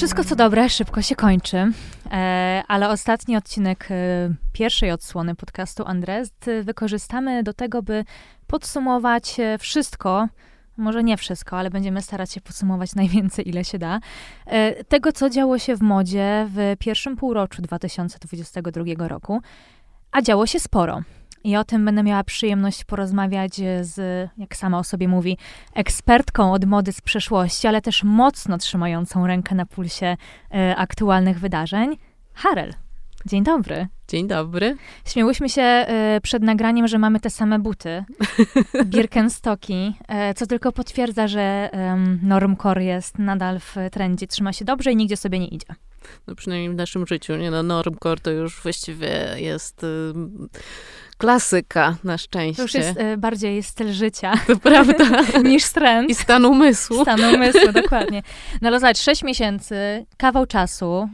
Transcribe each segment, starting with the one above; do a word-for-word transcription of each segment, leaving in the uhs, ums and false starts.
Wszystko co dobre szybko się kończy, ale ostatni odcinek pierwszej odsłony podcastu Andrest wykorzystamy do tego, by podsumować wszystko, może nie wszystko, ale będziemy starać się podsumować najwięcej, ile się da, tego co działo się w modzie w pierwszym półroczu dwa tysiące dwudziestego drugiego roku, a działo się sporo. I o tym będę miała przyjemność porozmawiać z, jak sama o sobie mówi, ekspertką od mody z przeszłości, ale też mocno trzymającą rękę na pulsie y, aktualnych wydarzeń, Harel. Dzień dobry. Dzień dobry. Śmiałyśmy się y, przed nagraniem, że mamy te same buty, Birkenstocki, y, co tylko potwierdza, że y, normcore jest nadal w trendzie, trzyma się dobrze i nigdzie sobie nie idzie. No przynajmniej w naszym życiu, nie no, normcore to już właściwie jest y, klasyka, na szczęście. To już jest y, bardziej styl życia. To prawda. niż trend. I stan umysłu. Stan umysłu, dokładnie. No ale zobacz, sześć miesięcy, kawał czasu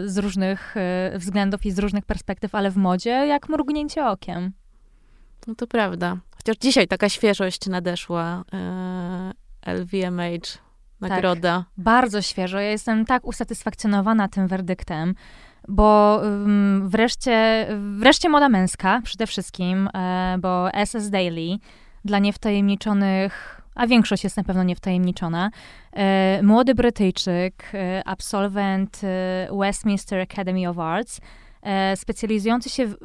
y, z różnych y, względów i z różnych perspektyw, ale w modzie jak mrugnięcie okiem. No to prawda. Chociaż dzisiaj taka świeżość nadeszła. Y, L V M H. Nagroda. Tak, bardzo świeżo. Ja jestem tak usatysfakcjonowana tym werdyktem, bo um, wreszcie, wreszcie moda męska przede wszystkim, e, bo S S Daley dla niewtajemniczonych, a większość jest na pewno niewtajemniczona, e, młody Brytyjczyk, e, absolwent e, Westminster Academy of Arts, e, specjalizujący się w,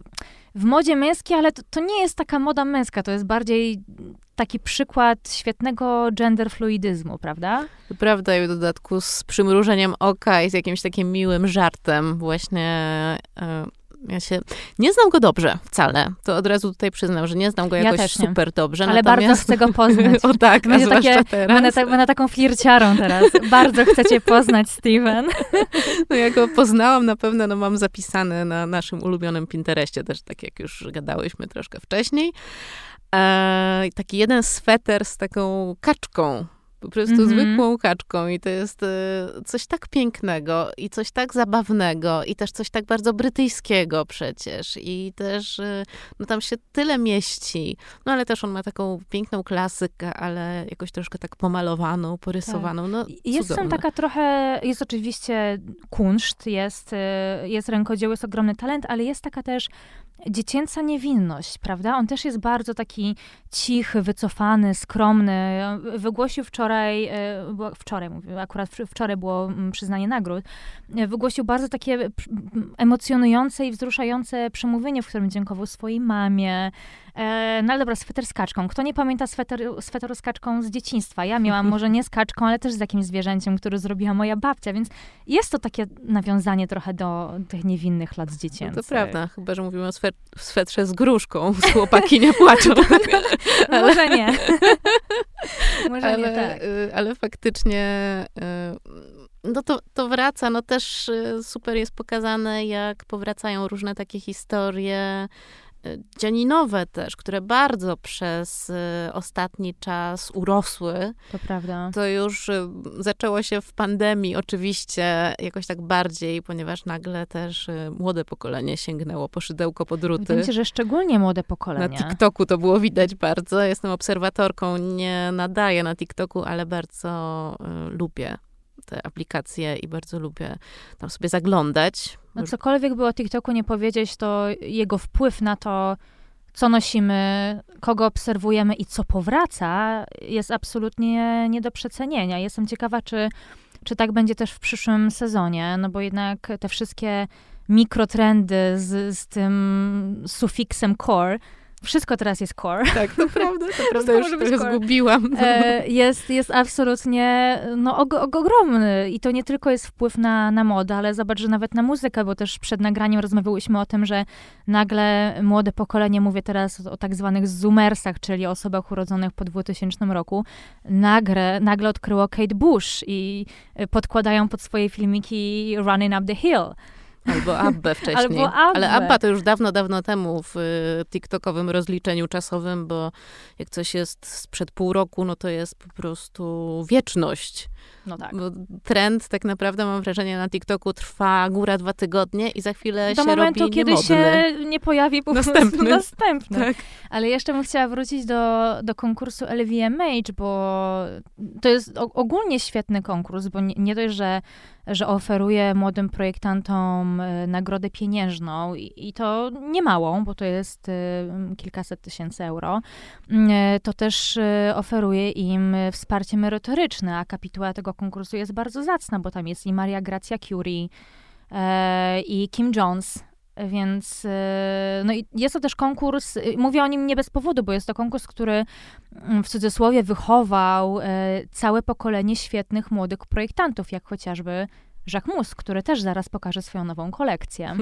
w modzie męskiej, ale to, to nie jest taka moda męska, to jest bardziej taki przykład świetnego genderfluidyzmu, prawda? Prawda i w dodatku z przymrużeniem oka i z jakimś takim miłym żartem właśnie. Ja się nie znam go dobrze wcale. To od razu tutaj przyznam, że nie znam go jakoś ja super dobrze. Ale natomiast bardzo chcę go poznać. O tak, a zwłaszcza teraz. Będę, ta, będę taką flirciarą teraz. Bardzo chcę cię poznać, Steven. No ja go poznałam na pewno, no mam zapisane na naszym ulubionym Pinterestie też, tak jak już gadałyśmy troszkę wcześniej. E, taki jeden sweter z taką kaczką, po prostu mm-hmm. zwykłą kaczką i to jest e, coś tak pięknego i coś tak zabawnego i też coś tak bardzo brytyjskiego przecież i też e, no tam się tyle mieści, no ale też on ma taką piękną klasykę, ale jakoś troszkę tak pomalowaną, porysowaną, no cudowne. Jest tam taka trochę, jest oczywiście kunszt, jest, jest rękodzieło, jest ogromny talent, ale jest taka też dziecięca niewinność, prawda? On też jest bardzo taki cichy, wycofany, skromny. Wygłosił wczoraj, wczoraj mówię, akurat wczoraj było przyznanie nagród, wygłosił bardzo takie emocjonujące i wzruszające przemówienie, w którym dziękował swojej mamie. No ale dobra, sweter z kaczką. Kto nie pamięta sweteru, sweteru z kaczką z dzieciństwa? Ja miałam może nie z kaczką, ale też z jakimś zwierzęciem, które zrobiła moja babcia, więc jest to takie nawiązanie trochę do tych niewinnych lat dziecięcych. No to prawda, chyba że mówimy o sfer, swetrze z gruszką, z chłopaki nie płaczą. ale, może nie. może ale, nie tak. Ale faktycznie no to, to wraca, no też super jest pokazane, jak powracają różne takie historie dzianinowe też, które bardzo przez ostatni czas urosły. To prawda. To już zaczęło się w pandemii oczywiście jakoś tak bardziej, ponieważ nagle też młode pokolenie sięgnęło po szydełko, po druty. Wydaje mi się, że szczególnie młode pokolenie. Na TikToku to było widać bardzo. Jestem obserwatorką, nie nadaję na TikToku, ale bardzo lubię te aplikacje i bardzo lubię tam sobie zaglądać. No cokolwiek by o TikToku nie powiedzieć, to jego wpływ na to, co nosimy, kogo obserwujemy i co powraca, jest absolutnie nie do przecenienia. Jestem ciekawa, czy, czy tak będzie też w przyszłym sezonie, no bo jednak te wszystkie mikrotrendy z, z tym sufiksem core, wszystko teraz jest core. Tak, to prawda, to prawda, już trochę core. Zgubiłam. E, jest, jest absolutnie no, og, og, ogromny i to nie tylko jest wpływ na, na modę, ale zobacz, że nawet na muzykę, bo też przed nagraniem rozmawiałyśmy o tym, że nagle młode pokolenie, mówię teraz o, o tak zwanych zoomersach, czyli osobach urodzonych po dwutysięcznym roku, nagle, nagle odkryło Kate Bush i podkładają pod swoje filmiki Running Up the Hill. Albo Abbę wcześniej. Albo Abbę. Ale Abba to już dawno, dawno temu w tiktokowym rozliczeniu czasowym, bo jak coś jest sprzed pół roku, no to jest po prostu wieczność. No tak. Bo trend tak naprawdę, mam wrażenie, na TikToku trwa góra dwa tygodnie i za chwilę do się momentu, robi niemodny. Do momentu, kiedy się nie pojawi po następny. prostu następny. Tak. Ale jeszcze bym chciała wrócić do, do konkursu L V M H, bo to jest ogólnie świetny konkurs, bo nie, nie dość, że że oferuje młodym projektantom y, nagrodę pieniężną i, i to niemałą, bo to jest y, kilkaset tysięcy euro, y, to też y, oferuje im wsparcie merytoryczne, a kapituła tego konkursu jest bardzo zacna, bo tam jest i Maria Grazia Curie, y, i Kim Jones, więc no i jest to też konkurs, mówię o nim nie bez powodu, bo jest to konkurs, który w cudzysłowie wychował całe pokolenie świetnych młodych projektantów, jak chociażby Jacquemus, który też zaraz pokaże swoją nową kolekcję.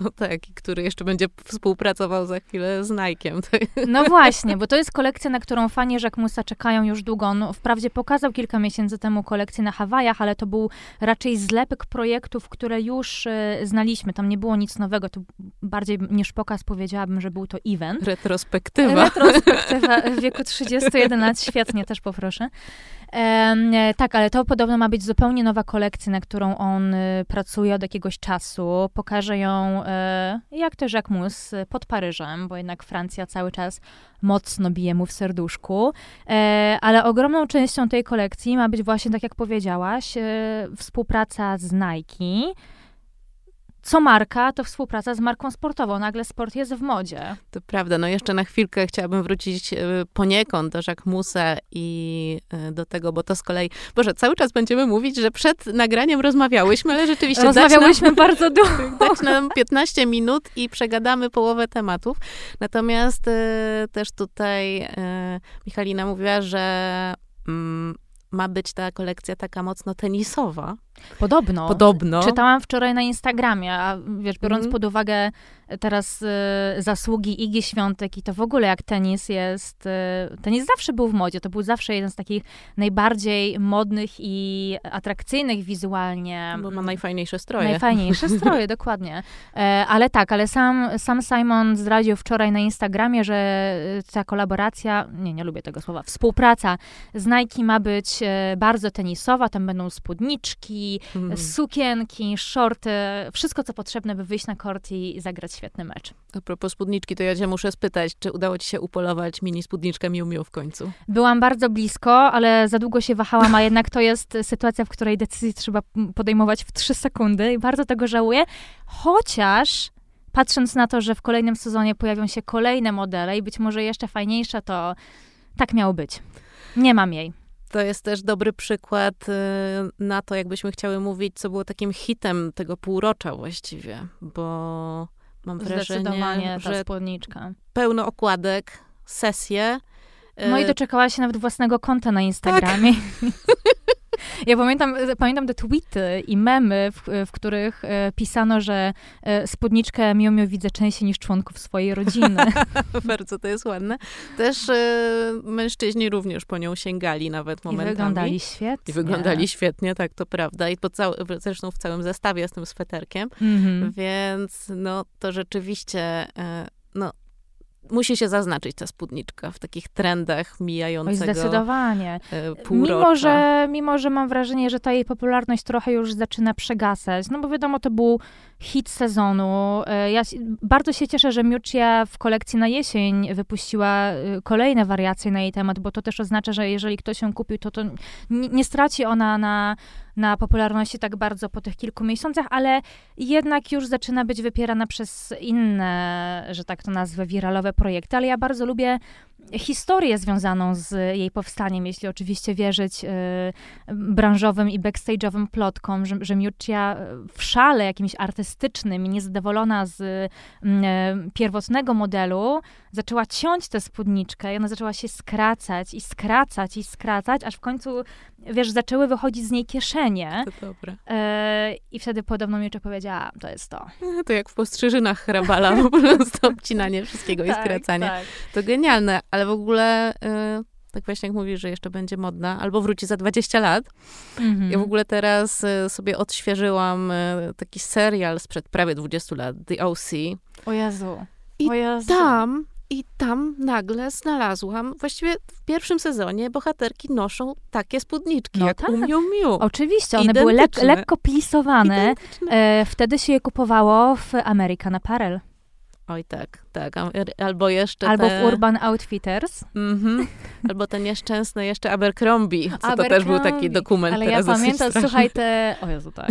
No tak, i który jeszcze będzie współpracował za chwilę z Nike'em. No właśnie, bo to jest kolekcja, na którą fani Jacquemusa czekają już długo. On wprawdzie pokazał kilka miesięcy temu kolekcję na Hawajach, ale to był raczej zlepek projektów, które już y, znaliśmy. Tam nie było nic nowego. To bardziej niż pokaz powiedziałabym, że był to event. Retrospektywa. Retrospektywa w wieku trzydziestu jeden lat. Świetnie, też poproszę. E, tak, ale to podobno ma być zupełnie nowa kolekcja, na którą którą on y, pracuje od jakiegoś czasu. Pokaże ją, y, jak też Jacquemus, y, pod Paryżem, bo jednak Francja cały czas mocno bije mu w serduszku. Y, ale ogromną częścią tej kolekcji ma być właśnie, tak jak powiedziałaś, y, współpraca z Nike. Co marka, to współpraca z marką sportową. Nagle sport jest w modzie. To prawda. No jeszcze na chwilkę chciałabym wrócić poniekąd do Jacquemusa i do tego, bo to z kolei... Boże, cały czas będziemy mówić, że przed nagraniem rozmawiałyśmy, ale rzeczywiście... Rozmawiałyśmy nam, bardzo długo. Dać nam piętnaście minut i przegadamy połowę tematów. Natomiast y, też tutaj y, Michalina mówiła, że... Mm, ma być ta kolekcja taka mocno tenisowa. Podobno. Podobno. Czytałam wczoraj na Instagramie, a wiesz, biorąc mm. pod uwagę teraz y, zasługi Igi Świątek i to w ogóle jak tenis jest... Y, tenis zawsze był w modzie. To był zawsze jeden z takich najbardziej modnych i atrakcyjnych wizualnie. Bo ma najfajniejsze stroje. Najfajniejsze stroje, dokładnie. E, ale tak, ale sam, sam Simon zdradził wczoraj na Instagramie, że ta kolaboracja, nie, nie lubię tego słowa, współpraca z Nike ma być bardzo tenisowa, tam będą spódniczki, mm. sukienki, shorty, wszystko co potrzebne, by wyjść na kort i zagrać świetny mecz. A propos spódniczki, to ja cię muszę spytać, czy udało ci się upolować mini spódniczkę Miu Miu w końcu? Byłam bardzo blisko, ale za długo się wahałam, a jednak to jest sytuacja, w której decyzji trzeba podejmować w trzy sekundy i bardzo tego żałuję, chociaż... Patrząc na to, że w kolejnym sezonie pojawią się kolejne modele i być może jeszcze fajniejsze, to tak miało być. Nie mam jej. To jest też dobry przykład na to, jakbyśmy chciały mówić, co było takim hitem tego półrocza właściwie, bo mam wrażenie, ta że spódniczka. Pełno okładek, sesje. No i doczekała się nawet własnego konta na Instagramie. Tak. Ja pamiętam, pamiętam te tweety i memy, w, w których e, pisano, że e, spódniczkę Miu Miu widzę częściej niż członków swojej rodziny. Bardzo to jest ładne. Też e, mężczyźni również po nią sięgali nawet momentami. I wyglądali świetnie. I wyglądali świetnie, tak, to prawda. I po cał, zresztą w całym zestawie z tym sweterkiem. Mm-hmm. Więc no to rzeczywiście... E, no, musi się zaznaczyć ta spódniczka w takich trendach mijającego półrocza. Zdecydowanie. Mimo że, mimo, że mam wrażenie, że ta jej popularność trochę już zaczyna przegasać. No bo wiadomo, to był hit sezonu. Ja bardzo się cieszę, że Miuccia w kolekcji na jesień wypuściła kolejne wariacje na jej temat, bo to też oznacza, że jeżeli ktoś ją kupił, to, to nie straci ona na, na popularności tak bardzo po tych kilku miesiącach, ale jednak już zaczyna być wypierana przez inne, że tak to nazwę, wiralowe projekty, ale ja bardzo lubię historię związaną z jej powstaniem, jeśli oczywiście wierzyć y, branżowym i backstage'owym plotkom, że, że Miuccia w szale jakimś artystycznym i niezadowolona z y, pierwotnego modelu zaczęła ciąć tę spódniczkę i ona zaczęła się skracać i skracać i skracać, aż w końcu, wiesz, zaczęły wychodzić z niej kieszenie. To dobre. Y, I wtedy podobno Miuccia powiedziała, to jest to. To jak w Postrzyżynach Hrabala, po prostu obcinanie wszystkiego i skracanie. Tak, tak. To genialne. Ale w ogóle y, tak właśnie jak mówisz, że jeszcze będzie modna, albo wróci za dwadzieścia lat. Mm-hmm. Ja w ogóle teraz sobie odświeżyłam taki serial sprzed prawie dwudziestu lat, The O C. O Jezu. I o Jezu. tam, i tam nagle znalazłam, właściwie w pierwszym sezonie bohaterki noszą takie spódniczki, no jak tak. u Miu Miu. Oczywiście, one identyczne. Były lek- lekko plisowane. E, wtedy się je kupowało w American Apparel. Oj, tak, tak. Albo jeszcze Albo te... w Urban Outfitters. Mm-hmm. Albo te nieszczęsne jeszcze Abercrombie, co Abercrombie. To też był taki dokument. Ale teraz ja pamiętam, słuchaj, te... O Jezu, tak.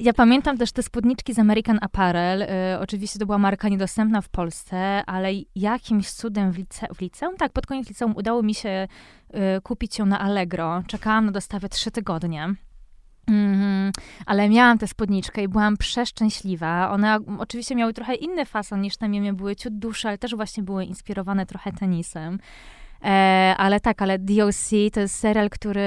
Ja pamiętam też te spódniczki z American Apparel. Oczywiście to była marka niedostępna w Polsce, ale jakimś cudem w, lice... w liceum, tak, pod koniec liceum udało mi się kupić ją na Allegro. Czekałam na dostawę trzy tygodnie. Mm-hmm. Ale miałam tę spódniczkę i byłam przeszczęśliwa. One oczywiście miały trochę inny fason niż na miemie, były ciut dłuższe, ale też właśnie były inspirowane trochę tenisem. E, ale tak, ale D O C to jest serial, który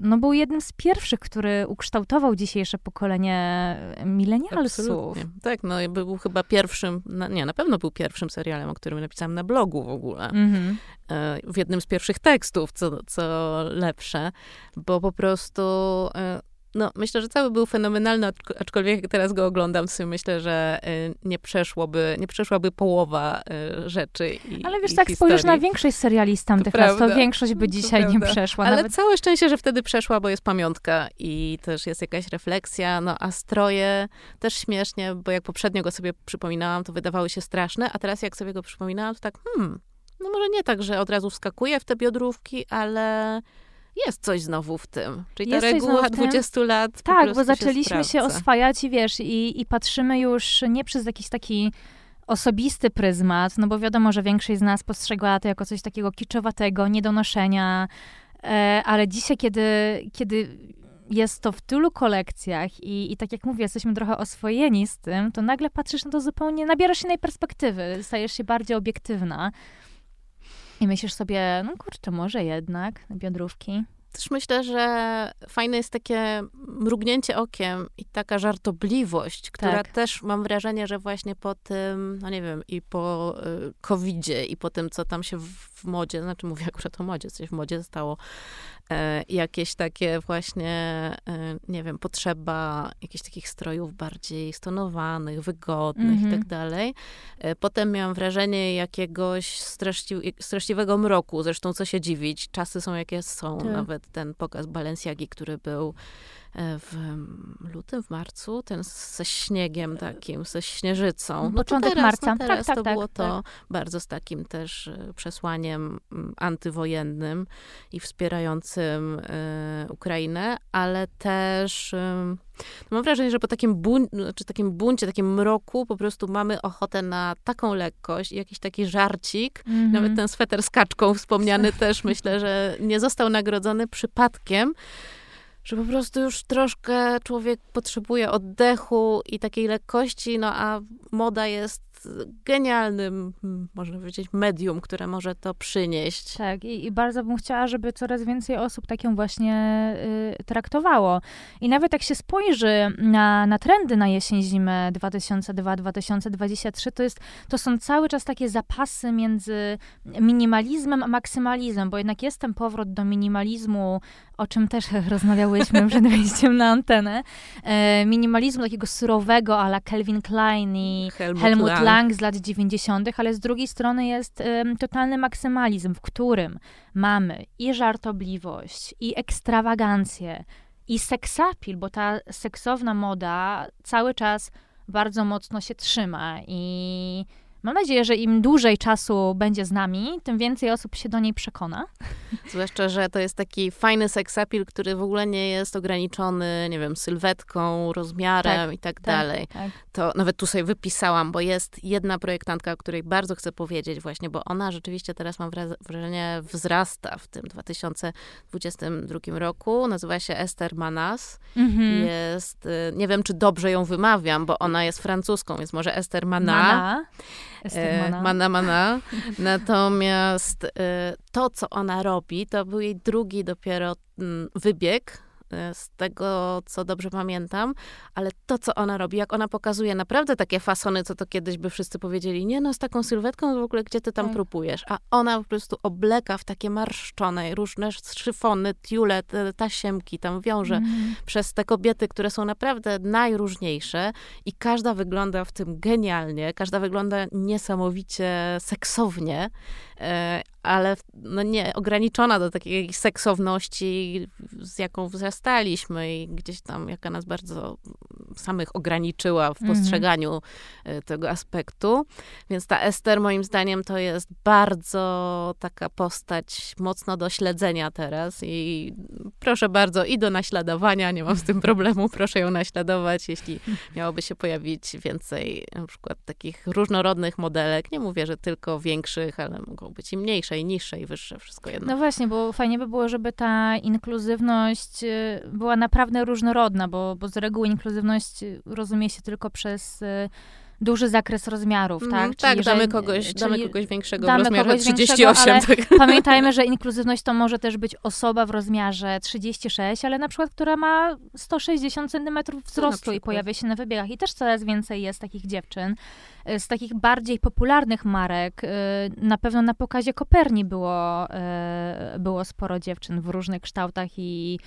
no, był jednym z pierwszych, który ukształtował dzisiejsze pokolenie milenialsów. Tak, no był chyba pierwszym, no, nie, na pewno był pierwszym serialem, o którym napisałam na blogu w ogóle. Mm-hmm. E, w jednym z pierwszych tekstów, co, co lepsze, bo po prostu... E, No, myślę, że cały był fenomenalny, aczkolwiek jak teraz go oglądam, sobie myślę, że nie przeszłoby, nie przeszłaby połowa rzeczy i ale wiesz, i tak historii. Spojrzysz na większość seriali z tamtych lat, to większość by dzisiaj nie przeszła. Ale nawet... całe szczęście, że wtedy przeszła, bo jest pamiątka i też jest jakaś refleksja, no a stroje też śmiesznie, bo jak poprzednio go sobie przypominałam, to wydawały się straszne, a teraz jak sobie go przypominałam, to tak, hmm, no może nie tak, że od razu wskakuje w te biodrówki, ale... Jest coś znowu w tym. Czyli ta reguła dwudziestu lat. Tak, bo zaczęliśmy się oswajać i wiesz, i, i patrzymy już nie przez jakiś taki osobisty pryzmat, no bo wiadomo, że większość z nas postrzegała to jako coś takiego kiczowatego, niedonoszenia, e, ale dzisiaj, kiedy, kiedy jest to w tylu kolekcjach i, i tak jak mówię, jesteśmy trochę oswojeni z tym, to nagle patrzysz na to zupełnie, nabierasz innej perspektywy, stajesz się bardziej obiektywna. I myślisz sobie, no kurczę, może jednak biodrówki. Też myślę, że fajne jest takie mrugnięcie okiem i taka żartobliwość, która tak. też mam wrażenie, że właśnie po tym, no nie wiem, i po covidzie, i po tym, co tam się w, w modzie, znaczy mówię akurat o modzie, coś w modzie stało, e, jakieś takie właśnie, e, nie wiem, potrzeba jakichś takich strojów bardziej stonowanych, wygodnych mm-hmm. i tak dalej. E, potem miałam wrażenie jakiegoś straszci- straszliwego mroku, zresztą co się dziwić, czasy są jakie są, tak. nawet ten pokaz Balenciagi, który był w lutym, w marcu, ten ze śniegiem takim, ze śnieżycą. No Początek teraz, marca. No teraz tak, tak, to było tak, to tak. bardzo z takim też przesłaniem antywojennym i wspierającym y, Ukrainę, ale też y, mam wrażenie, że po takim, buń- czy takim buncie, takim mroku po prostu mamy ochotę na taką lekkość i jakiś taki żarcik. Mm-hmm. Nawet ten sweter z kaczką wspomniany też myślę, że nie został nagrodzony przypadkiem. Że po prostu już troszkę człowiek potrzebuje oddechu i takiej lekkości, no a moda jest genialnym, można powiedzieć, medium, które może to przynieść. Tak, i, i bardzo bym chciała, żeby coraz więcej osób tak ją właśnie y, traktowało. I nawet jak się spojrzy na, na trendy na jesień-zimę dwa tysiące dwa dwa tysiące dwadzieścia trzy, to, jest, to są cały czas takie zapasy między minimalizmem a maksymalizmem, bo jednak jest ten powrót do minimalizmu, o czym też rozmawiałyśmy przed wejściem na antenę. E, minimalizmu takiego surowego a la Calvin Klein i Helmut, Helmut Lang. Lang z lat dziewięćdziesiątych, ale z drugiej strony jest um, totalny maksymalizm, w którym mamy i żartobliwość, i ekstrawagancję, i seksapil, bo ta seksowna moda cały czas bardzo mocno się trzyma i mam nadzieję, że im dłużej czasu będzie z nami, tym więcej osób się do niej przekona. Zwłaszcza, że to jest taki fajny seksapil, który w ogóle nie jest ograniczony, nie wiem, sylwetką, rozmiarem tak, i tak, tak dalej. Tak. To nawet tu sobie wypisałam, bo jest jedna projektantka, o której bardzo chcę powiedzieć właśnie, bo ona rzeczywiście teraz, mam wrażenie, wzrasta w tym dwa tysiące dwudziestym drugim roku. Nazywa się Esther Manas. Mhm. Jest, nie wiem, czy dobrze ją wymawiam, bo ona jest francuską, więc może Esther Mana. Mana. Mana. Mana, mana. Natomiast to, co ona robi, to był jej drugi dopiero wybieg z tego, co dobrze pamiętam, ale to, co ona robi, jak ona pokazuje naprawdę takie fasony, co to kiedyś by wszyscy powiedzieli, nie no, z taką sylwetką w ogóle, gdzie ty tam tak. próbujesz? A ona po prostu obleka w takie marszczone, różne szyfony, tiule, tasiemki, tam wiąże mm. przez te kobiety, które są naprawdę najróżniejsze i każda wygląda w tym genialnie, każda wygląda niesamowicie seksownie, ale no nie ograniczona do takiej seksowności, z jaką wzrastaliśmy i gdzieś tam, jaka nas bardzo samych ograniczyła w postrzeganiu mm-hmm. tego aspektu. Więc ta Ester, moim zdaniem, to jest bardzo taka postać mocno do śledzenia teraz i proszę bardzo, i do naśladowania, nie mam z tym problemu, proszę ją naśladować, jeśli miałoby się pojawić więcej na przykład takich różnorodnych modelek, nie mówię, że tylko większych, ale mogą być i mniejsze, i niższe, i wyższe, wszystko jedno. No właśnie, bo fajnie by było, żeby ta inkluzywność była naprawdę różnorodna, bo, bo z reguły inkluzywność rozumie się tylko przez duży zakres rozmiarów, tak? Mm, tak, damy, że, kogoś, damy kogoś większego damy w rozmiarze kogoś trzydzieści osiem. Większego, tak. Pamiętajmy, że inkluzywność to może też być osoba w rozmiarze trzydzieści sześć, ale na przykład, która ma sto sześćdziesiąt centymetrów wzrostu i pojawia się na wybiegach. I też coraz więcej jest takich dziewczyn. Z takich bardziej popularnych marek, na pewno na pokazie Koperni było, było sporo dziewczyn w różnych kształtach i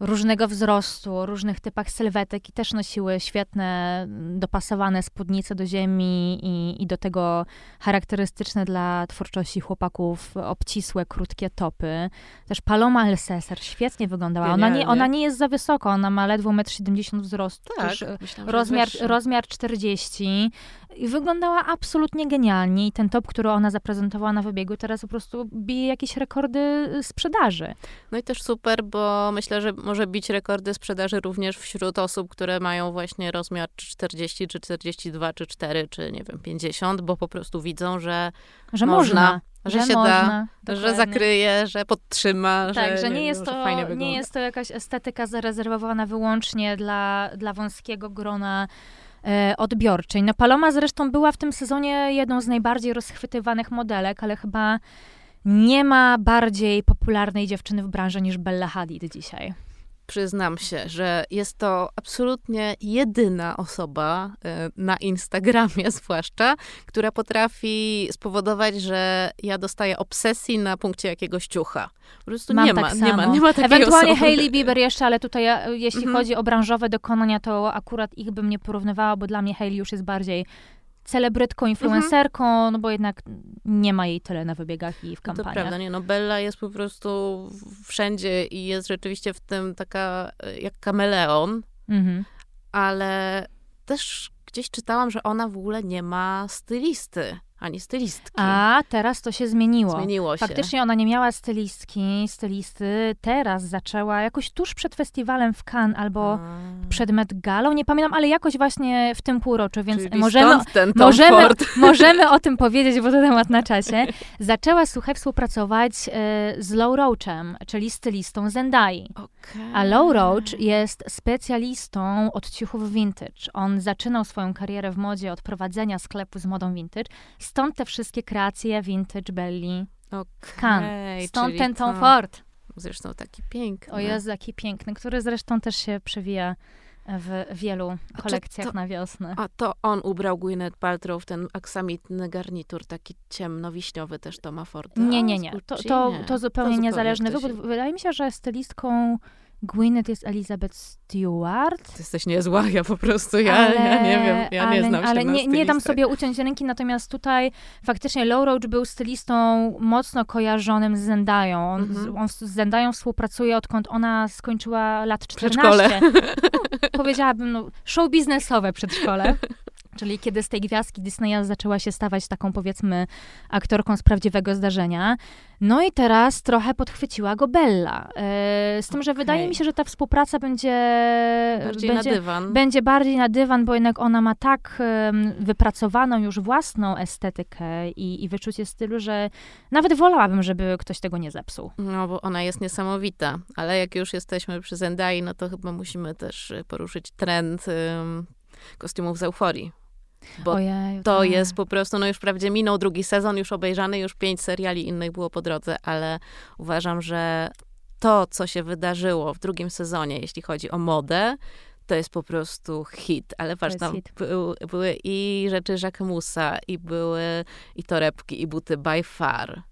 różnego wzrostu, różnych typach sylwetek i też nosiły świetne, dopasowane spódnice do ziemi i, i do tego charakterystyczne dla twórczości chłopaków obcisłe, krótkie topy. Też Paloma Alcécer świetnie wyglądała. Ona nie, ona nie jest za wysoka, ona ma ledwo metr siedemdziesiąt wzrostu, tak, myślałam, rozmiar, rozmiar czterdzieści i wyglądała absolutnie genialnie i ten top, który ona zaprezentowała na wybiegu, teraz po prostu bije jakieś rekordy sprzedaży. No i też super, bo myślę, że może bić rekordy sprzedaży również wśród osób, które mają właśnie rozmiar czterdzieści, czy czterdzieści dwa, czy cztery, czy nie wiem, pięćdziesiąt, bo po prostu widzą, że, że można, można, że, że się można, da, dokładnie. Że zakryje, że podtrzyma, tak, że, że nie, nie, jest to, nie jest to jakaś estetyka zarezerwowana wyłącznie dla, dla wąskiego grona odbiorczej. No Paloma zresztą była w tym sezonie jedną z najbardziej rozchwytywanych modelek, ale chyba nie ma bardziej popularnej dziewczyny w branży niż Bella Hadid dzisiaj. Przyznam się, że jest to absolutnie jedyna osoba na Instagramie zwłaszcza, która potrafi spowodować, że ja dostaję obsesji na punkcie jakiegoś ciucha. Po prostu Mam nie, tak ma, nie ma, nie ma takiej Ewentualnie osoby. Hailey Bieber jeszcze, ale tutaj jeśli mhm. chodzi o branżowe dokonania, to akurat ich bym nie porównywała, bo dla mnie Hailey już jest bardziej celebrytką, influencerką, mhm. no bo jednak nie ma jej tyle na wybiegach i w kampaniach. No to prawda, nie no, Bella jest po prostu wszędzie i jest rzeczywiście w tym taka jak kameleon, mhm. ale też gdzieś czytałam, że ona w ogóle nie ma stylisty, ani stylistki. A teraz to się zmieniło. Zmieniło się. Faktycznie ona nie miała stylistki, stylisty. Teraz zaczęła jakoś tuż przed festiwalem w Cannes albo hmm. przed Met Galą, nie pamiętam, ale jakoś właśnie w tym półroczu, więc Czyli możemy, ten Tom możemy, Ford. możemy o tym powiedzieć, bo to temat na czasie. Zaczęła, słuchaj, współpracować y, z Low Roachem, czyli stylistą Zendai. Okay. A Low Roach jest specjalistą od ciuchów vintage. On zaczynał swoją karierę w modzie od prowadzenia sklepu z modą vintage. Stąd te wszystkie kreacje vintage Belli w Cannes. Stąd ten Tom Ford. Zresztą taki piękny. O Jezu, taki piękny, który zresztą też się przewija w wielu kolekcjach to, na wiosnę. A to on ubrał Gwyneth Paltrow ten aksamitny garnitur, taki ciemnowiśniowy też Toma Forda. Nie, nie, nie. To, to, to zupełnie to niezależny wybór. Się... Wydaje mi się, że stylistką Gwyneth jest Elizabeth Stewart. Ty jesteś niezła, ja po prostu, ja, ale, ja nie wiem, ja ale, nie znam się ale na nie, nie dam sobie uciąć ręki, natomiast tutaj faktycznie Low Roach był stylistą mocno kojarzonym z Zendają. On, mm-hmm. on z Zendają współpracuje, odkąd ona skończyła lat czternaście. No, powiedziałabym, no, show biznesowe przedszkole. Czyli kiedy z tej gwiazdki Disneya zaczęła się stawać taką, powiedzmy, aktorką z prawdziwego zdarzenia. No i teraz trochę podchwyciła go Bella. Yy, z tym, że okay. wydaje mi się, że ta współpraca będzie... Bardziej będzie, na dywan. Będzie bardziej na dywan, bo jednak ona ma tak um, wypracowaną już własną estetykę i, i wyczucie stylu, że nawet wolałabym, żeby ktoś tego nie zepsuł. No, bo ona jest niesamowita. Ale jak już jesteśmy przy Zendai, no to chyba musimy też poruszyć trend um, kostiumów z Euforii. Bo Ojej, to tak. jest po prostu, no już wprawdzie minął drugi sezon, już obejrzany, już pięć seriali innych było po drodze, ale uważam, że to, co się wydarzyło w drugim sezonie, jeśli chodzi o modę, to jest po prostu hit. Ale patrz, tam był, były i rzeczy Jacquemusa, i były i torebki, i buty by far.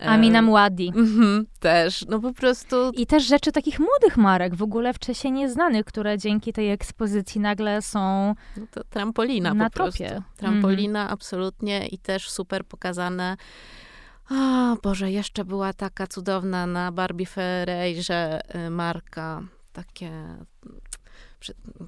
Amina Mładi. Mm-hmm, też, no po prostu. I też rzeczy takich młodych marek, w ogóle wcześniej nieznanych, które dzięki tej ekspozycji nagle są no to trampolina na po prostu. Topie. Trampolina, mm-hmm. absolutnie. I też super pokazane. O Boże, jeszcze była taka cudowna na Barbie Ferreirze marka. Takie...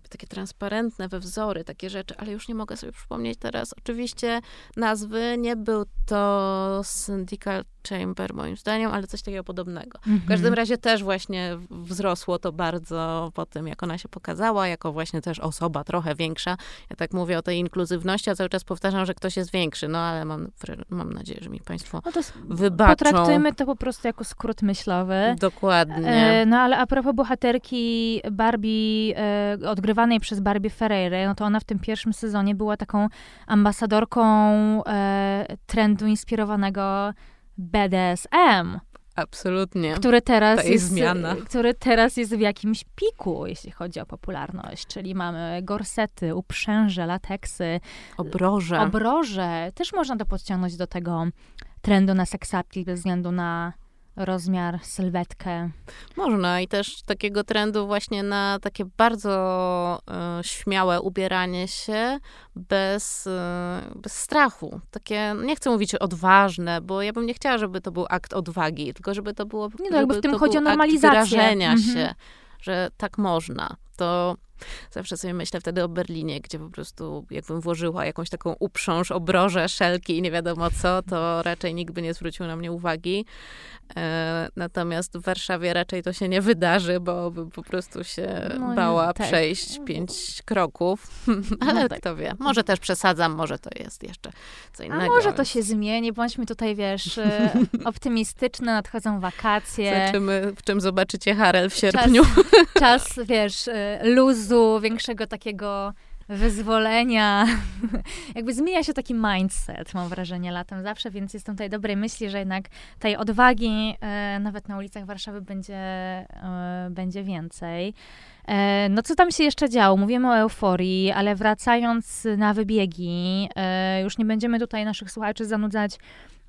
takie transparentne we wzory, takie rzeczy, ale już nie mogę sobie przypomnieć teraz oczywiście nazwy, nie był to Syndical Chamber moim zdaniem, ale coś takiego podobnego. Mm-hmm. W każdym razie też właśnie wzrosło to bardzo po tym, jak ona się pokazała, jako właśnie też osoba trochę większa. Ja tak mówię o tej inkluzywności, a cały czas powtarzam, że ktoś jest większy, no ale mam, mam nadzieję, że mi państwo no to s- wybaczą. Potraktujmy to po prostu jako skrót myślowy. Dokładnie. E, no ale a propos bohaterki Barbie, e, odgrywanej przez Barbie Ferreirę, no to ona w tym pierwszym sezonie była taką ambasadorką e, trendu inspirowanego B D S M. Absolutnie. Który teraz to jest, jest zmiana. Który teraz jest w jakimś piku, jeśli chodzi o popularność. Czyli mamy gorsety, uprzęże, lateksy. Obroże. Obroże. Też można to podciągnąć do tego trendu na sex appeal bez względu na rozmiar, sylwetkę. Można i też takiego trendu właśnie na takie bardzo y, śmiałe ubieranie się bez, y, bez strachu. Takie, nie chcę mówić odważne, bo ja bym nie chciała, żeby to był akt odwagi, tylko żeby to było... Nie, no jakby w tym chodzi o normalizację. Akt wyrażenia mhm. się, że tak można. To zawsze sobie myślę wtedy o Berlinie, gdzie po prostu jakbym włożyła jakąś taką uprząż, obrożę, szelki i nie wiadomo co, to raczej nikt by nie zwrócił na mnie uwagi. E, natomiast w Warszawie raczej to się nie wydarzy, bo bym po prostu się no, bała no, tak. przejść pięć kroków. Ale no, tak. kto wie. Może też przesadzam, może to jest jeszcze co innego. A może więc... to się zmieni. Bądźmy tutaj, wiesz, optymistyczne. Nadchodzą wakacje. Zobaczymy, w czym zobaczycie Harel w sierpniu. Czas, czas wiesz, luz większego takiego wyzwolenia. Jakby zmienia się taki mindset, mam wrażenie, latem zawsze, więc jestem tutaj dobrej myśli, że jednak tej odwagi e, nawet na ulicach Warszawy będzie, e, będzie więcej. E, no co tam się jeszcze działo? Mówimy o euforii, ale wracając na wybiegi, e, już nie będziemy tutaj naszych słuchaczy zanudzać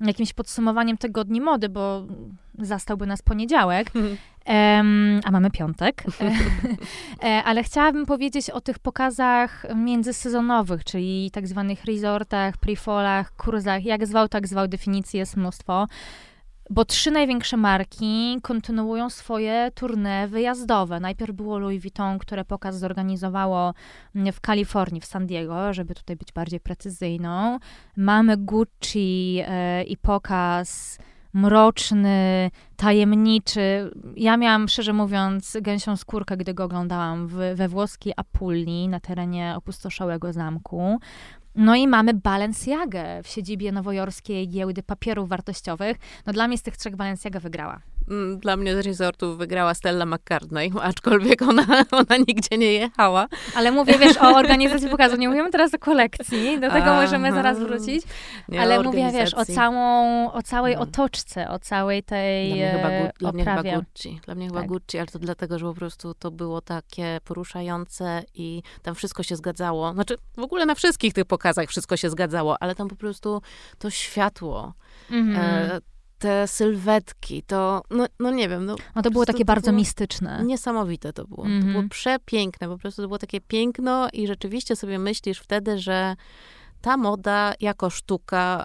jakimś podsumowaniem tygodni mody, bo zastałby nas poniedziałek, um, a mamy piątek. Ale chciałabym powiedzieć o tych pokazach międzysezonowych, czyli tak zwanych resortach, pre-fallach, kurzach, jak zwał, tak zwał, definicji jest mnóstwo. Bo trzy największe marki kontynuują swoje tournée wyjazdowe. Najpierw było Louis Vuitton, które pokaz zorganizowało w Kalifornii, w San Diego, żeby tutaj być bardziej precyzyjną. Mamy Gucci yy, i pokaz mroczny, tajemniczy. Ja miałam, szczerze mówiąc, gęsią skórkę, gdy go oglądałam w, we włoskiej Apulii na terenie opustoszałego zamku. No i mamy Balenciagę w siedzibie nowojorskiej giełdy papierów wartościowych. No dla mnie z tych trzech Balenciaga wygrała. Dla mnie z resortów wygrała Stella McCartney, aczkolwiek ona, ona nigdzie nie jechała. Ale mówię, wiesz, o organizacji pokazu. Nie mówimy teraz o kolekcji, do tego Aha. możemy zaraz wrócić. Nie, ale mówię, wiesz, o, całą, o całej hmm. otoczce, o całej tej dla mnie chyba, gu, dla mnie chyba Gucci. Dla mnie chyba tak. Gucci, ale to dlatego, że po prostu to było takie poruszające i tam wszystko się zgadzało. Znaczy, w ogóle na wszystkich tych pokazach wszystko się zgadzało, ale tam po prostu to światło, mm-hmm. e, te sylwetki, to, no, no nie wiem. No, no to było takie to bardzo było mistyczne. Niesamowite to było. Mm-hmm. To było przepiękne, po prostu to było takie piękno i rzeczywiście sobie myślisz wtedy, że ta moda jako sztuka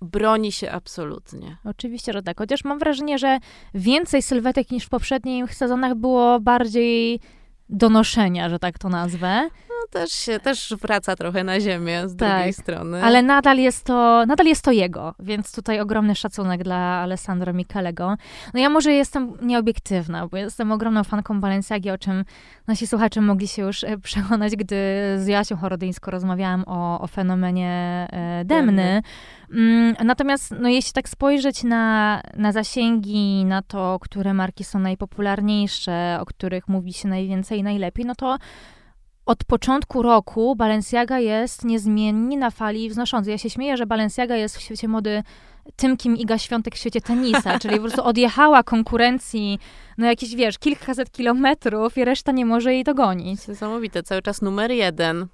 broni się absolutnie. Oczywiście, że tak. Chociaż mam wrażenie, że więcej sylwetek niż w poprzednich sezonach było bardziej donoszenia, że tak to nazwę. No też się, też wraca trochę na ziemię z tak, drugiej strony. Ale nadal jest to, nadal jest to jego, więc tutaj ogromny szacunek dla Alessandro Michelego. No ja może jestem nieobiektywna, bo jestem ogromną fanką Balenciagi, o czym nasi słuchacze mogli się już przekonać, gdy z Jasią Chorodyńską rozmawiałam o, o fenomenie Demny. Demny. Natomiast, no jeśli tak spojrzeć na, na zasięgi, na to, które marki są najpopularniejsze, o których mówi się najwięcej i najlepiej, no to od początku roku Balenciaga jest niezmiennie na fali wznoszącej. Ja się śmieję, że Balenciaga jest w świecie mody tym, kim Iga Świątek w świecie tenisa, czyli po prostu odjechała konkurencji, no jakieś, wiesz, kilkaset kilometrów i reszta nie może jej dogonić. Niesamowite, cały czas numer jeden.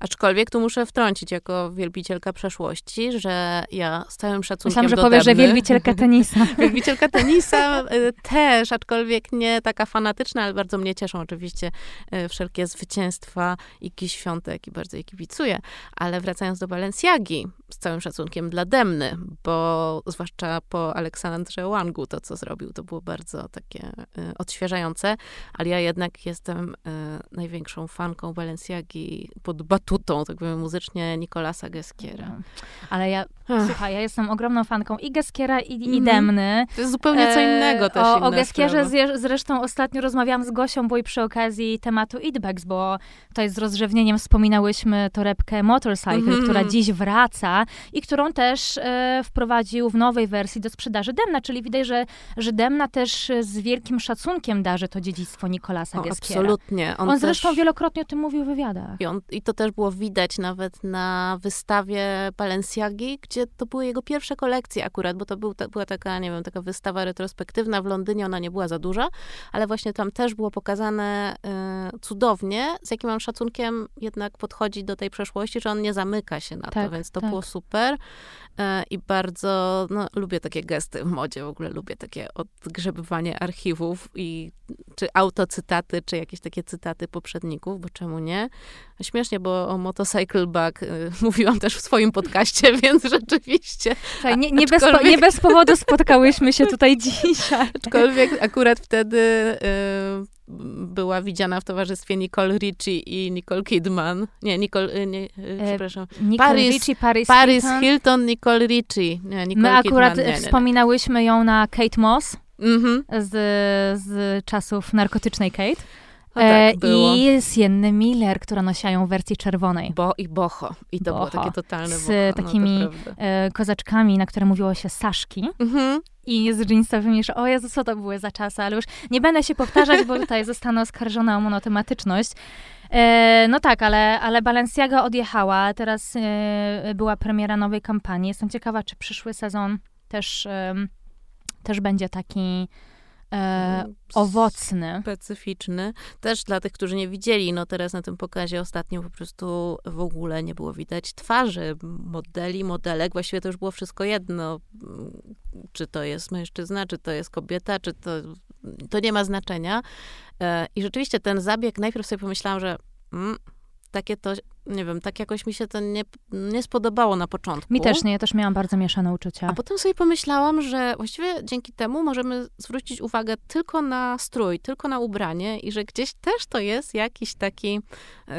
Aczkolwiek tu muszę wtrącić jako wielbicielka przeszłości, że ja z całym szacunkiem Myślałam, że do powiesz, Demny, że wielbicielka tenisa. Wielbicielka tenisa też, aczkolwiek nie taka fanatyczna, ale bardzo mnie cieszą oczywiście wszelkie zwycięstwa Igi Świątek i bardzo jej kibicuję. Ale wracając do Balenciagi, z całym szacunkiem dla Demny, bo zwłaszcza po Aleksandrze Wangu to, co zrobił, to było bardzo takie odświeżające, ale ja jednak jestem największą fanką Balenciagi pod batutą, tak powiem, muzycznie Nicolasa Ghesquière'a. Ale ja, Ach. słuchaj, ja jestem ogromną fanką i Ghesquière'a, i, i mm. Demny. To jest zupełnie co innego e, też. O, o Ghesquière'ze zresztą ostatnio rozmawiałam z Gosią, bo i przy okazji tematu Eatbags, bo tutaj z rozrzewnieniem wspominałyśmy torebkę Motorcycle, mm. która dziś wraca i którą też e, wprowadził w nowej wersji do sprzedaży Demna, czyli widać, że, że Demna też z wielkim szacunkiem darzy to dziedzictwo Nicolasa Ghesquière'a. Absolutnie. On, on zresztą też... wielokrotnie o tym mówił w wywiadach. I on, I to też było widać nawet na wystawie Balenciagi, gdzie to były jego pierwsze kolekcje akurat, bo to był, ta, była taka, nie wiem, taka wystawa retrospektywna w Londynie, ona nie była za duża, ale właśnie tam też było pokazane y, cudownie, z jakim on szacunkiem jednak podchodzi do tej przeszłości, że on nie zamyka się na tak, to, więc to tak. było super y, i bardzo, no, lubię takie gesty w modzie, w ogóle lubię takie odgrzebywanie archiwów i czy autocytaty, czy jakieś takie cytaty poprzedników, bo czemu nie? Śmiesznie, bo o Motorcycle Bag y, mówiłam też w swoim podcaście, więc rzeczywiście... A, nie, nie, aczkolwiek... bez po, nie bez powodu spotkałyśmy się tutaj dzisiaj. Aczkolwiek akurat wtedy... Y, była widziana w towarzystwie Nicole Richie i Nicole Kidman. Nie, Nicole, nie, przepraszam. Nicole Paris, Richie, Paris, Paris Hilton. Hilton, Nicole Richie. Nie, Nicole My akurat Kidman, nie, nie, nie. wspominałyśmy ją na Kate Moss mm-hmm. z, z czasów narkotycznej Kate. No tak, I Sienny Miller, która nosiła ją w wersji czerwonej. Bo i boho. I to boho. było takie totalne boho. Z no, takimi kozaczkami, na które mówiło się Saszki. Mhm. I z jeansowymi, że o Jezu, co to były za czasy, ale już nie będę się powtarzać, bo tutaj zostanę oskarżona o monotematyczność. E, no tak, ale, ale Balenciaga odjechała, teraz e, była premiera nowej kampanii. Jestem ciekawa, czy przyszły sezon też, e, też będzie taki... E, owocny. Specyficzny. Też dla tych, którzy nie widzieli, no teraz na tym pokazie ostatnio po prostu w ogóle nie było widać twarzy modeli, modelek. Właściwie to już było wszystko jedno. Czy to jest mężczyzna, czy to jest kobieta, czy to... To nie ma znaczenia. E, I rzeczywiście ten zabieg, najpierw sobie pomyślałam, że... Mm, takie to, nie wiem, tak jakoś mi się to nie, nie spodobało na początku. Mi też nie, ja też miałam bardzo mieszane uczucia. A potem sobie pomyślałam, że właściwie dzięki temu możemy zwrócić uwagę tylko na strój, tylko na ubranie i że gdzieś też to jest jakiś taki,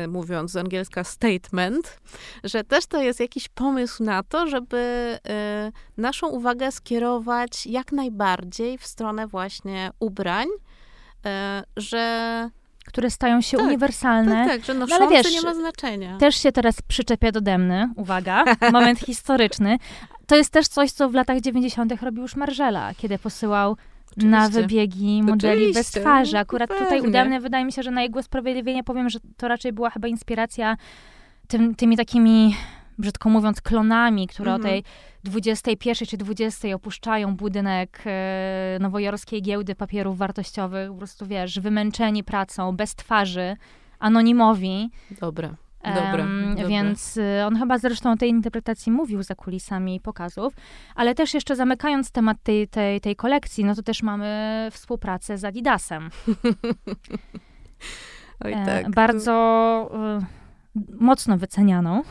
mówiąc z angielska statement, że też to jest jakiś pomysł na to, żeby naszą uwagę skierować jak najbardziej w stronę właśnie ubrań, że... które stają się tak, uniwersalne. Tak, tak, że noszące no, wiesz, nie ma znaczenia. Też się teraz przyczepia do Demny, uwaga, moment historyczny. To jest też coś, co w latach dziewięćdziesiątych robił już Margiela, kiedy posyłał Oczywiście. na wybiegi modeli Oczywiście. bez twarzy. Akurat Pewnie. tutaj u Demny, wydaje mi się, że na jego usprawiedliwienie powiem, że to raczej była chyba inspiracja tym, tymi takimi, brzydko mówiąc, klonami, które mhm. o tej dwudziestej pierwszej czy dwudziestej opuszczają budynek e, nowojorskiej giełdy papierów wartościowych, po prostu, wiesz, wymęczeni pracą, bez twarzy, anonimowi. Dobra, um, dobra. Więc dobra. on chyba zresztą o tej interpretacji mówił za kulisami pokazów, ale też jeszcze zamykając temat tej, tej, tej kolekcji, no to też mamy współpracę z Adidasem. Oj tak. E, bardzo e, mocno wycenianą.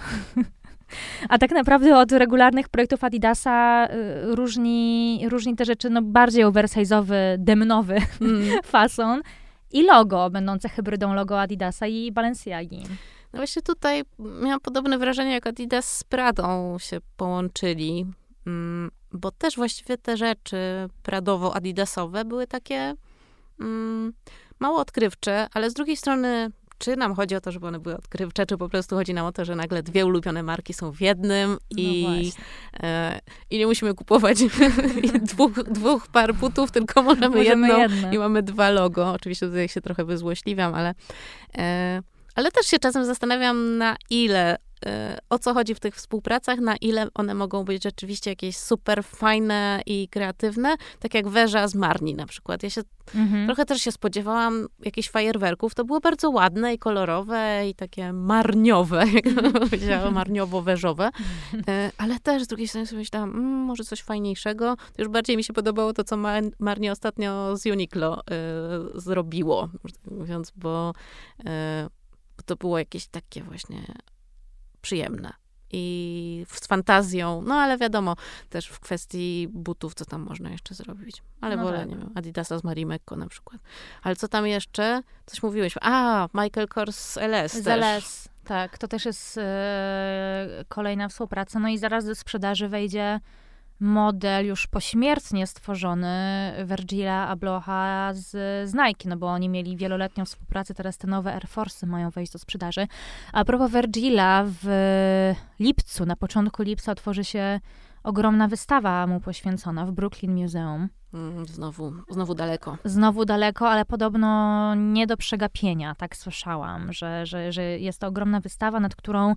A tak naprawdę od regularnych projektów Adidasa y, różni, różni te rzeczy, no bardziej oversize'owy, demnowy mm. fason i logo, będące hybrydą logo Adidasa i Balenciagi. No właśnie tutaj miałam podobne wrażenie, jak Adidas z Pradą się połączyli, mm, bo też właściwie te rzeczy pradowo-adidasowe były takie mm, mało odkrywcze, ale z drugiej strony czy nam chodzi o to, żeby one były odkrywcze, czy po prostu chodzi nam o to, że nagle dwie ulubione marki są w jednym i, no e, i nie musimy kupować dwóch, dwóch par butów, tylko możemy, możemy jedną jedne. I mamy dwa logo. Oczywiście tutaj się trochę wyzłośliwiam, ale, e, ale też się czasem zastanawiam, na ile o co chodzi w tych współpracach, na ile one mogą być rzeczywiście jakieś super fajne i kreatywne, tak jak Weża z Marni na przykład. Ja się mhm. trochę też się spodziewałam jakichś fajerwerków, to było bardzo ładne i kolorowe i takie marniowe, jak powiedziałam, marniowo-weżowe, ale też z drugiej strony sobie myślałam, mmm, może coś fajniejszego. Już bardziej mi się podobało to, co Marni ostatnio z Uniqlo y, zrobiło, mówiąc, bo y, to było jakieś takie właśnie przyjemne i z fantazją, no ale wiadomo, też w kwestii butów, co tam można jeszcze zrobić. Ale no wolę, tak. nie wiem, Adidasa z Marimekko na przykład. Ale co tam jeszcze? Coś mówiłeś. A, Michael Kors z L S z też. L S, tak. To też jest yy, kolejna współpraca. No i zaraz do sprzedaży wejdzie model już pośmiertnie stworzony Virgila Abloha z, z Nike, no bo oni mieli wieloletnią współpracę, teraz te nowe Air Force'y mają wejść do sprzedaży. A propos Virgila, w lipcu, na początku lipca otworzy się ogromna wystawa mu poświęcona w Brooklyn Museum. Znowu, znowu daleko. Znowu daleko, ale podobno nie do przegapienia, tak słyszałam, że, że, że jest to ogromna wystawa, nad którą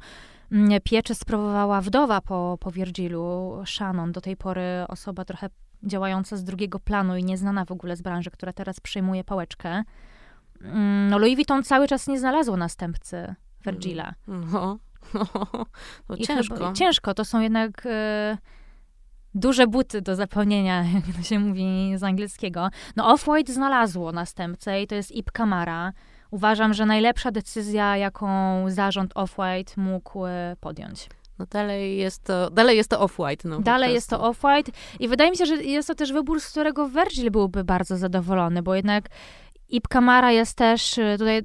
pieczę sprawowała wdowa po, po Virgilu, Shannon, do tej pory osoba trochę działająca z drugiego planu i nieznana w ogóle z branży, która teraz przejmuje pałeczkę. No Louis Vuitton cały czas nie znalazło następcy Virgila. No, no, no ciężko. Chyba, ciężko, to są jednak... Yy, duże buty do zapełnienia, jak to się mówi z angielskiego. No Off-White znalazło następcę i to jest Ib Camara. Uważam, że najlepsza decyzja, jaką zarząd Off-White mógł podjąć. No dalej jest to, dalej jest to Off-White. No, dalej jest to Off-White i wydaje mi się, że jest to też wybór, z którego Virgil byłby bardzo zadowolony, bo jednak Ib Camara jest też, tutaj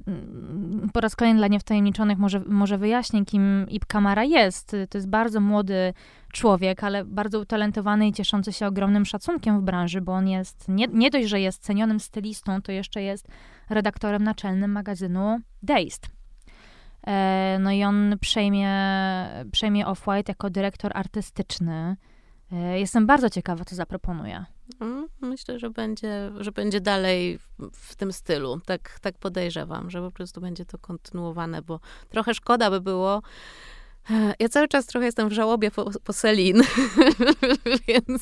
po raz kolejny dla niewtajemniczonych może, może wyjaśnię, kim Ib Camara jest. To jest bardzo młody człowiek, ale bardzo utalentowany i cieszący się ogromnym szacunkiem w branży, bo on jest, nie, nie dość, że jest cenionym stylistą, to jeszcze jest redaktorem naczelnym magazynu Dazed. E, no i on przejmie, przejmie Off-White jako dyrektor artystyczny. E, jestem bardzo ciekawa, co zaproponuje. Myślę, że będzie, że będzie dalej w tym stylu. Tak, tak podejrzewam, że po prostu będzie to kontynuowane, bo trochę szkoda by było. Ja cały czas trochę jestem w żałobie po, po Selin, więc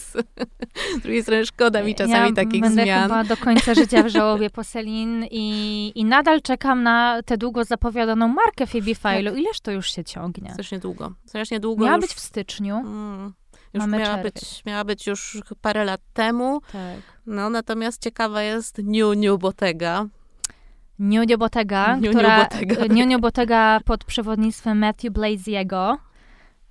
z drugiej strony szkoda mi czasami ja takich zmian. Ja będę chyba do końca życia w żałobie po Selin i, i nadal czekam na tę długo zapowiadaną markę Phoebe Philo. Ileż to już się ciągnie? Strasznie długo. Strasznie długo Miała już... być w styczniu. Mm. Już miała być, miała być już parę lat temu. Tak. No, natomiast ciekawa jest Niu Niu Bottega. Niu Niu Bottega, Niu która, Niu Niu Bottega pod przewodnictwem Matthew Blaziego,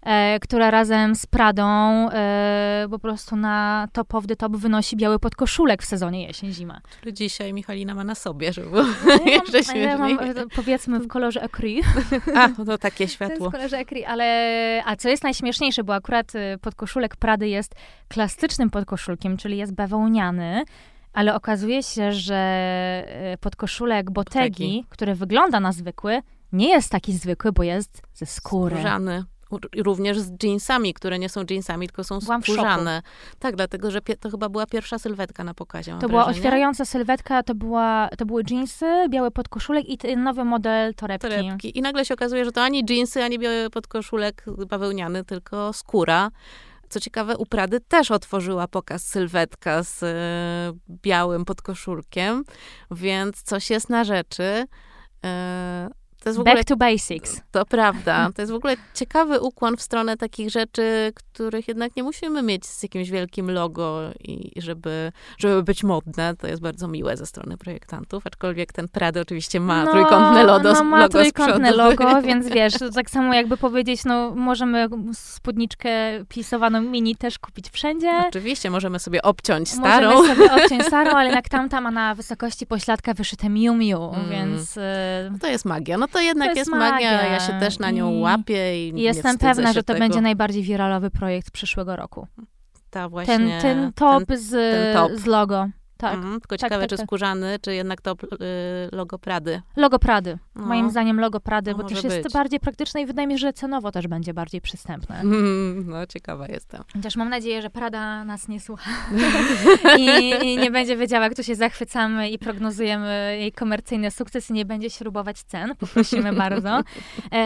e, która razem z Pradą e, po prostu na top of the top wynosi biały podkoszulek w sezonie jesień-zima. Który dzisiaj Michalina ma na sobie, żeby było jeszcze śmieszniej. Ja mam, powiedzmy, w kolorze écru. A, no takie światło. To jest w kolorze écru, ale... A co jest najśmieszniejsze, bo akurat podkoszulek Prady jest klasycznym podkoszulkiem, czyli jest bawełniany. Ale okazuje się, że podkoszulek Bottegi, Bottegi, który wygląda na zwykły, nie jest taki zwykły, bo jest ze skóry. Skórzany. Również z jeansami, które nie są jeansami, tylko są Byłam skórzane. Tak, dlatego, że pie- to chyba była pierwsza sylwetka na pokazie. To wrażenie. była otwierająca sylwetka, to, była, to były jeansy, biały podkoszulek i t- nowy model torebki. torebki. I nagle się okazuje, że to ani jeansy, ani biały podkoszulek bawełniany, tylko skóra. Co ciekawe, u Prady też otworzyła pokaz sylwetka z y, białym podkoszulkiem, więc coś jest na rzeczy. Y, to jest w ogóle, Back to basics. To prawda. To jest w ogóle ciekawy ukłon w stronę takich rzeczy, których jednak nie musimy mieć z jakimś wielkim logo, i żeby, żeby być modne. To jest bardzo miłe ze strony projektantów, aczkolwiek ten Prada oczywiście ma no, trójkątne logo, no, ma logo trójkątne z przodu. logo, więc wiesz, to tak samo jakby powiedzieć, no możemy spódniczkę plisowaną mini też kupić wszędzie. Oczywiście, możemy sobie obciąć starą. Możemy sobie obciąć starą, ale jak tamta ma na wysokości pośladka wyszyte Miu Miu, mm. więc... Y- no to jest magia. No to jednak to jest, jest magia. magia, ja się też na nią I łapię i jestem pewna, że to tego. będzie najbardziej wiralowy projekt przyszłego roku. Ta właśnie, ten, ten, top, ten, z, ten top z logo. Tak. Mhm, tylko tak, ciekawe, tak, czy tak. skórzany, czy jednak to y, logo Prady. Logo Prady. No. Moim zdaniem logo Prady, no, bo też jest być. bardziej praktyczne i wydaje mi się, że cenowo też będzie bardziej przystępne. Mm, no, ciekawa jestem. Chociaż mam nadzieję, że Prada nas nie słucha I, i nie będzie wiedziała, jak tu się zachwycamy i prognozujemy jej komercyjny sukces i nie będzie śrubować cen. Poprosimy bardzo. E,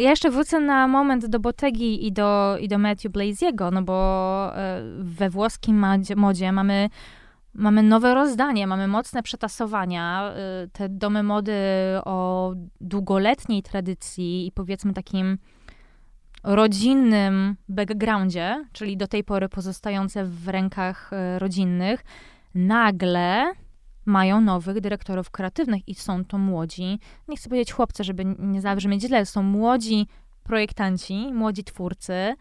ja jeszcze wrócę na moment do Bottegi i do, i do Matthew Blaziego, no bo e, we włoskim modzie mamy Mamy nowe rozdanie, mamy mocne przetasowania. Te domy mody o długoletniej tradycji i powiedzmy takim rodzinnym backgroundzie, czyli do tej pory pozostające w rękach rodzinnych, nagle mają nowych dyrektorów kreatywnych i są to młodzi, nie chcę powiedzieć chłopcy, żeby nie zabrzmieć źle, są młodzi projektanci, młodzi twórcy.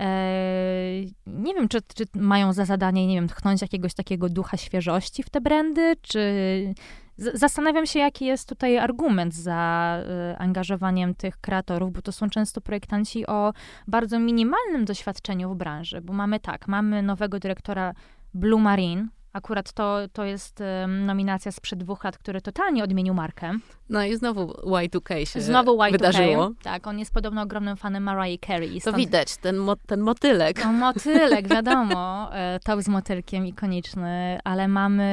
Eee, nie wiem, czy, czy mają za zadanie, nie wiem, tchnąć jakiegoś takiego ducha świeżości w te brandy, czy... Z- zastanawiam się, jaki jest tutaj argument za y, angażowaniem tych kreatorów, bo to są często projektanci o bardzo minimalnym doświadczeniu w branży, bo mamy tak, mamy nowego dyrektora Blue Marine, akurat to, to jest um, nominacja sprzed dwóch lat, który totalnie odmienił markę. No i znowu Y dwa K się znowu Y dwa K wydarzyło. Tak, on jest podobno ogromnym fanem Mariah Carey. Stąd... To widać, ten, mo- ten motylek. No, motylek, wiadomo. Top z motylkiem, ikoniczny. Ale mamy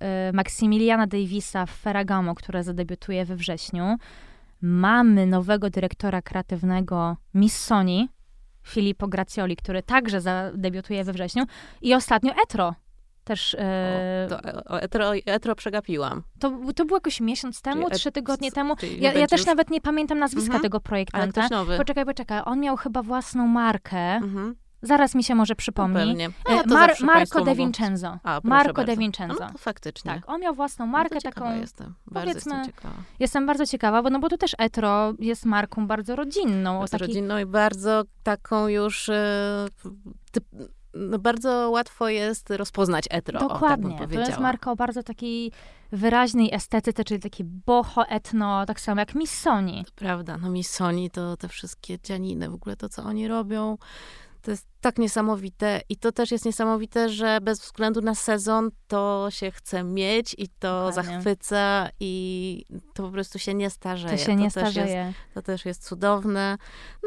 e, Maximiliana Davisa w Ferragamo, która zadebiutuje we wrześniu. Mamy nowego dyrektora kreatywnego Missoni, Filippo Grazioli, który także zadebiutuje we wrześniu. I ostatnio Etro. Też, e... o, to, o etro, etro przegapiłam. To, to było jakoś miesiąc temu, czyli trzy tygodnie et... temu. Ja, ja też już... nawet nie pamiętam nazwiska mhm. tego projektanta. Ale ktoś nowy. Poczekaj, poczekaj. On miał chyba własną markę. Mhm. Zaraz mi się może przypomni. No, Mar- Marco De Vincenzo. A, Marco bardzo. De Vincenzo. No, no, faktycznie. Tak, on miał własną markę no, taką. Jestem. Bardzo jestem ciekawa. Jestem bardzo ciekawa, bo no bo tu też Etro jest marką bardzo rodzinną. Bardzo taki... rodzinną i bardzo taką już e, typ... No bardzo łatwo jest rozpoznać etro. Dokładnie. O, tak to jest marka o bardzo takiej wyraźnej estetyce, czyli takie boho, etno, tak samo jak Missoni. To prawda. No Missoni to te wszystkie dzianiny, w ogóle to, co oni robią, to jest tak niesamowite. I to też jest niesamowite, że bez względu na sezon to się chce mieć i to Dokładnie. zachwyca i to po prostu się nie starzeje. To się nie to starzeje. Też jest, to też jest cudowne.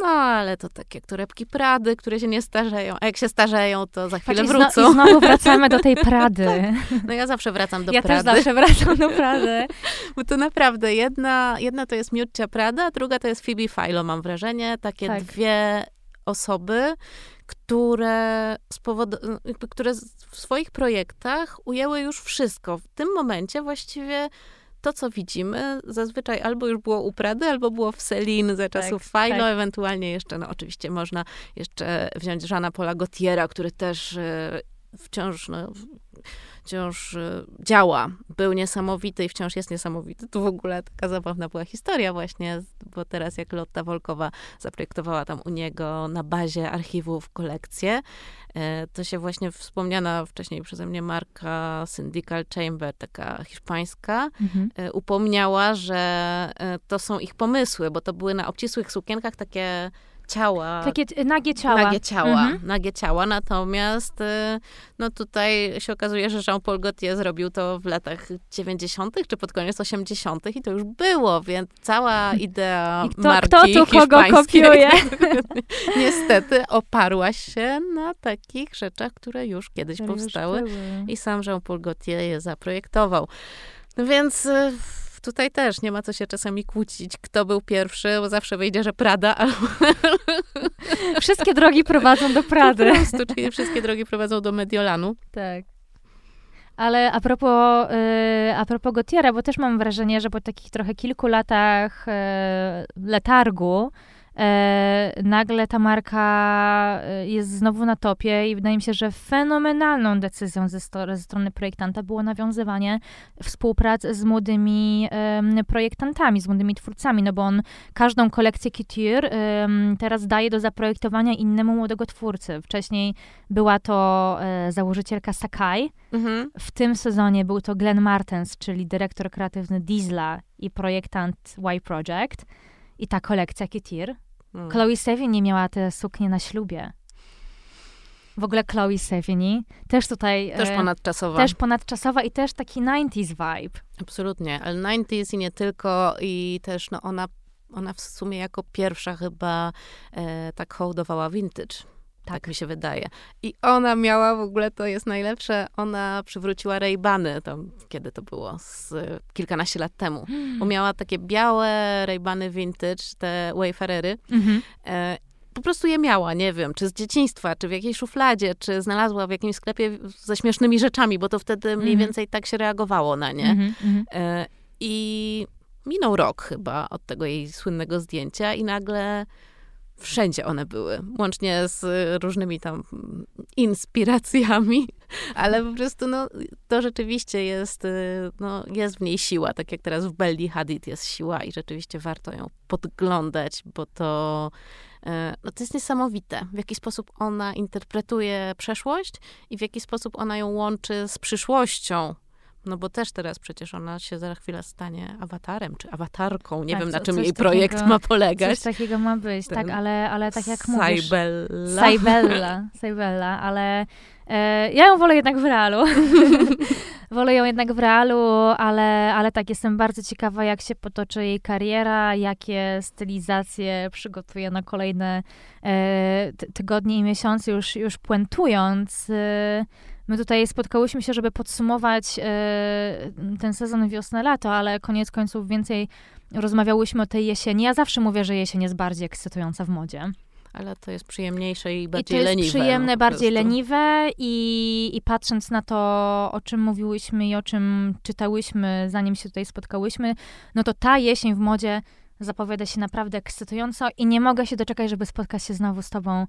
No, ale to takie torebki Prady, które się nie starzeją. A jak się starzeją, to za chwilę Patrz, wrócą. I, zno, I znowu wracamy do tej Prady. Tak. No ja zawsze wracam do ja Prady. Ja też zawsze wracam do Prady. Bo to naprawdę, jedna, jedna to jest Miuccia Prada, a druga to jest Phoebe Philo, mam wrażenie. Takie tak. dwie osoby, które, spowod- które w swoich projektach ujęły już wszystko. W tym momencie właściwie to, co widzimy, zazwyczaj albo już było u Prady, albo było w Celine za czasów tak, Philo, tak. ewentualnie jeszcze, no oczywiście można jeszcze wziąć Jeana Paula Gaultiera, który też y, wciąż, no, wciąż y, działa. Był niesamowity i wciąż jest niesamowity. Tu w ogóle taka zabawna była historia właśnie, bo teraz jak Lotta Wolkowa zaprojektowała tam u niego na bazie archiwów kolekcję, to się właśnie wspomniana wcześniej przeze mnie marka Syndical Chamber, taka hiszpańska, mhm. upomniała, że to są ich pomysły, bo to były na obcisłych sukienkach takie ciała. Takie nagie ciała. Nagie ciała, mhm. nagie ciała. Natomiast no tutaj się okazuje, że Jean-Paul Gaultier zrobił to w latach dziewięćdziesiątych czy pod koniec osiemdziesiątych i to już było, więc cała idea I to, marki kto tu kogo kopiuje? Niestety oparła się na takich rzeczach, które już kiedyś które powstały już i sam Jean-Paul Gaultier je zaprojektował. No więc... Tutaj też nie ma co się czasami kłócić, kto był pierwszy, bo zawsze wyjdzie, że Prada. Albo... Wszystkie drogi prowadzą do Prady. Po prostu, czyli wszystkie drogi prowadzą do Mediolanu. Tak. Ale a propos, yy, a propos Gaultiera, bo też mam wrażenie, że po takich trochę kilku latach yy, letargu yy, nagle ta marka jest znowu na topie i wydaje mi się, że fenomenalną decyzją ze, sto, ze strony projektanta było nawiązywanie współprac z młodymi yy, projektantami, z młodymi twórcami, no bo on każdą kolekcję couture yy, teraz daje do zaprojektowania innemu młodego twórcy. Wcześniej była to yy, założycielka Sakai, mhm. w tym sezonie był to Glenn Martens, czyli dyrektor kreatywny Diesla i projektant Y Project. I ta kolekcja Couture. Hmm. Chloe Sevigny miała te suknie na ślubie. W ogóle Chloe Sevigny, też tutaj... Też ponadczasowa. Też ponadczasowa i też taki nineties vibe. Absolutnie, ale nineties i nie tylko, i też no ona, ona w sumie jako pierwsza chyba e, tak hołdowała vintage. Tak. tak mi się wydaje. I ona miała, w ogóle to jest najlepsze, ona przywróciła Ray-Bany, tam, kiedy to było, z, kilkanaście lat temu. Mm. Miała takie białe Ray-Bany vintage, te Wayfarery. Mm-hmm. E, po prostu je miała, nie wiem, czy z dzieciństwa, czy w jakiejś szufladzie, czy znalazła w jakimś sklepie ze śmiesznymi rzeczami, bo to wtedy mm-hmm. mniej więcej tak się reagowało na nie. Mm-hmm. E, I minął rok chyba od tego jej słynnego zdjęcia i nagle... Wszędzie one były, łącznie z różnymi tam inspiracjami, ale po prostu no, to rzeczywiście jest, no, jest w niej siła, tak jak teraz w Belli Hadid jest siła i rzeczywiście warto ją podglądać, bo to, no, to jest niesamowite, w jaki sposób ona interpretuje przeszłość i w jaki sposób ona ją łączy z przyszłością. No bo też teraz przecież ona się za chwilę stanie awatarem, czy awatarką. Nie tak, wiem, co, na czym jej takiego, projekt ma polegać. Coś takiego ma być, Ten tak, ale, ale tak jak Cybella. mówisz... Cybella. Cybella, Cybella, ale e, ja ją wolę jednak w realu. wolę ją jednak w realu, ale, ale tak, jestem bardzo ciekawa, jak się potoczy jej kariera, jakie stylizacje przygotuje na kolejne e, ty- tygodnie i miesiące, już, już puentując... E, My tutaj spotkałyśmy się, żeby podsumować y, ten sezon wiosnę-lato, ale koniec końców więcej rozmawiałyśmy o tej jesieni. Ja zawsze mówię, że jesień jest bardziej ekscytująca w modzie. Ale to jest przyjemniejsze i bardziej leniwe. I to jest leniwe, przyjemne, no, bardziej leniwe i, i patrząc na to, o czym mówiłyśmy i o czym czytałyśmy, zanim się tutaj spotkałyśmy, no to ta jesień w modzie zapowiada się naprawdę ekscytująco i nie mogę się doczekać, żeby spotkać się znowu z tobą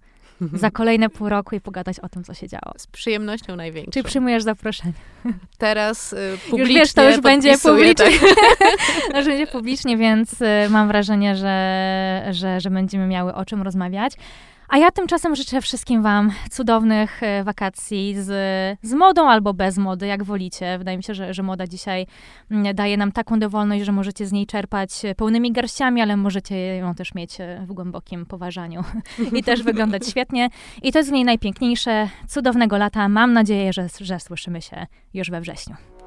za kolejne pół roku i pogadać o tym, co się działo. Z przyjemnością największą. Czy przyjmujesz zaproszenie? Teraz y, publicznie. Już wiesz, to już będzie publicznie. Tak. Już będzie publicznie, więc y, mam wrażenie, że, że, że będziemy miały o czym rozmawiać. A ja tymczasem życzę wszystkim wam cudownych wakacji z, z modą albo bez mody, jak wolicie. Wydaje mi się, że, że moda dzisiaj daje nam taką dowolność, że możecie z niej czerpać pełnymi garściami, ale możecie ją też mieć w głębokim poważaniu i też wyglądać świetnie. I to jest w niej najpiękniejsze. Cudownego lata. Mam nadzieję, że, że słyszymy się już we wrześniu.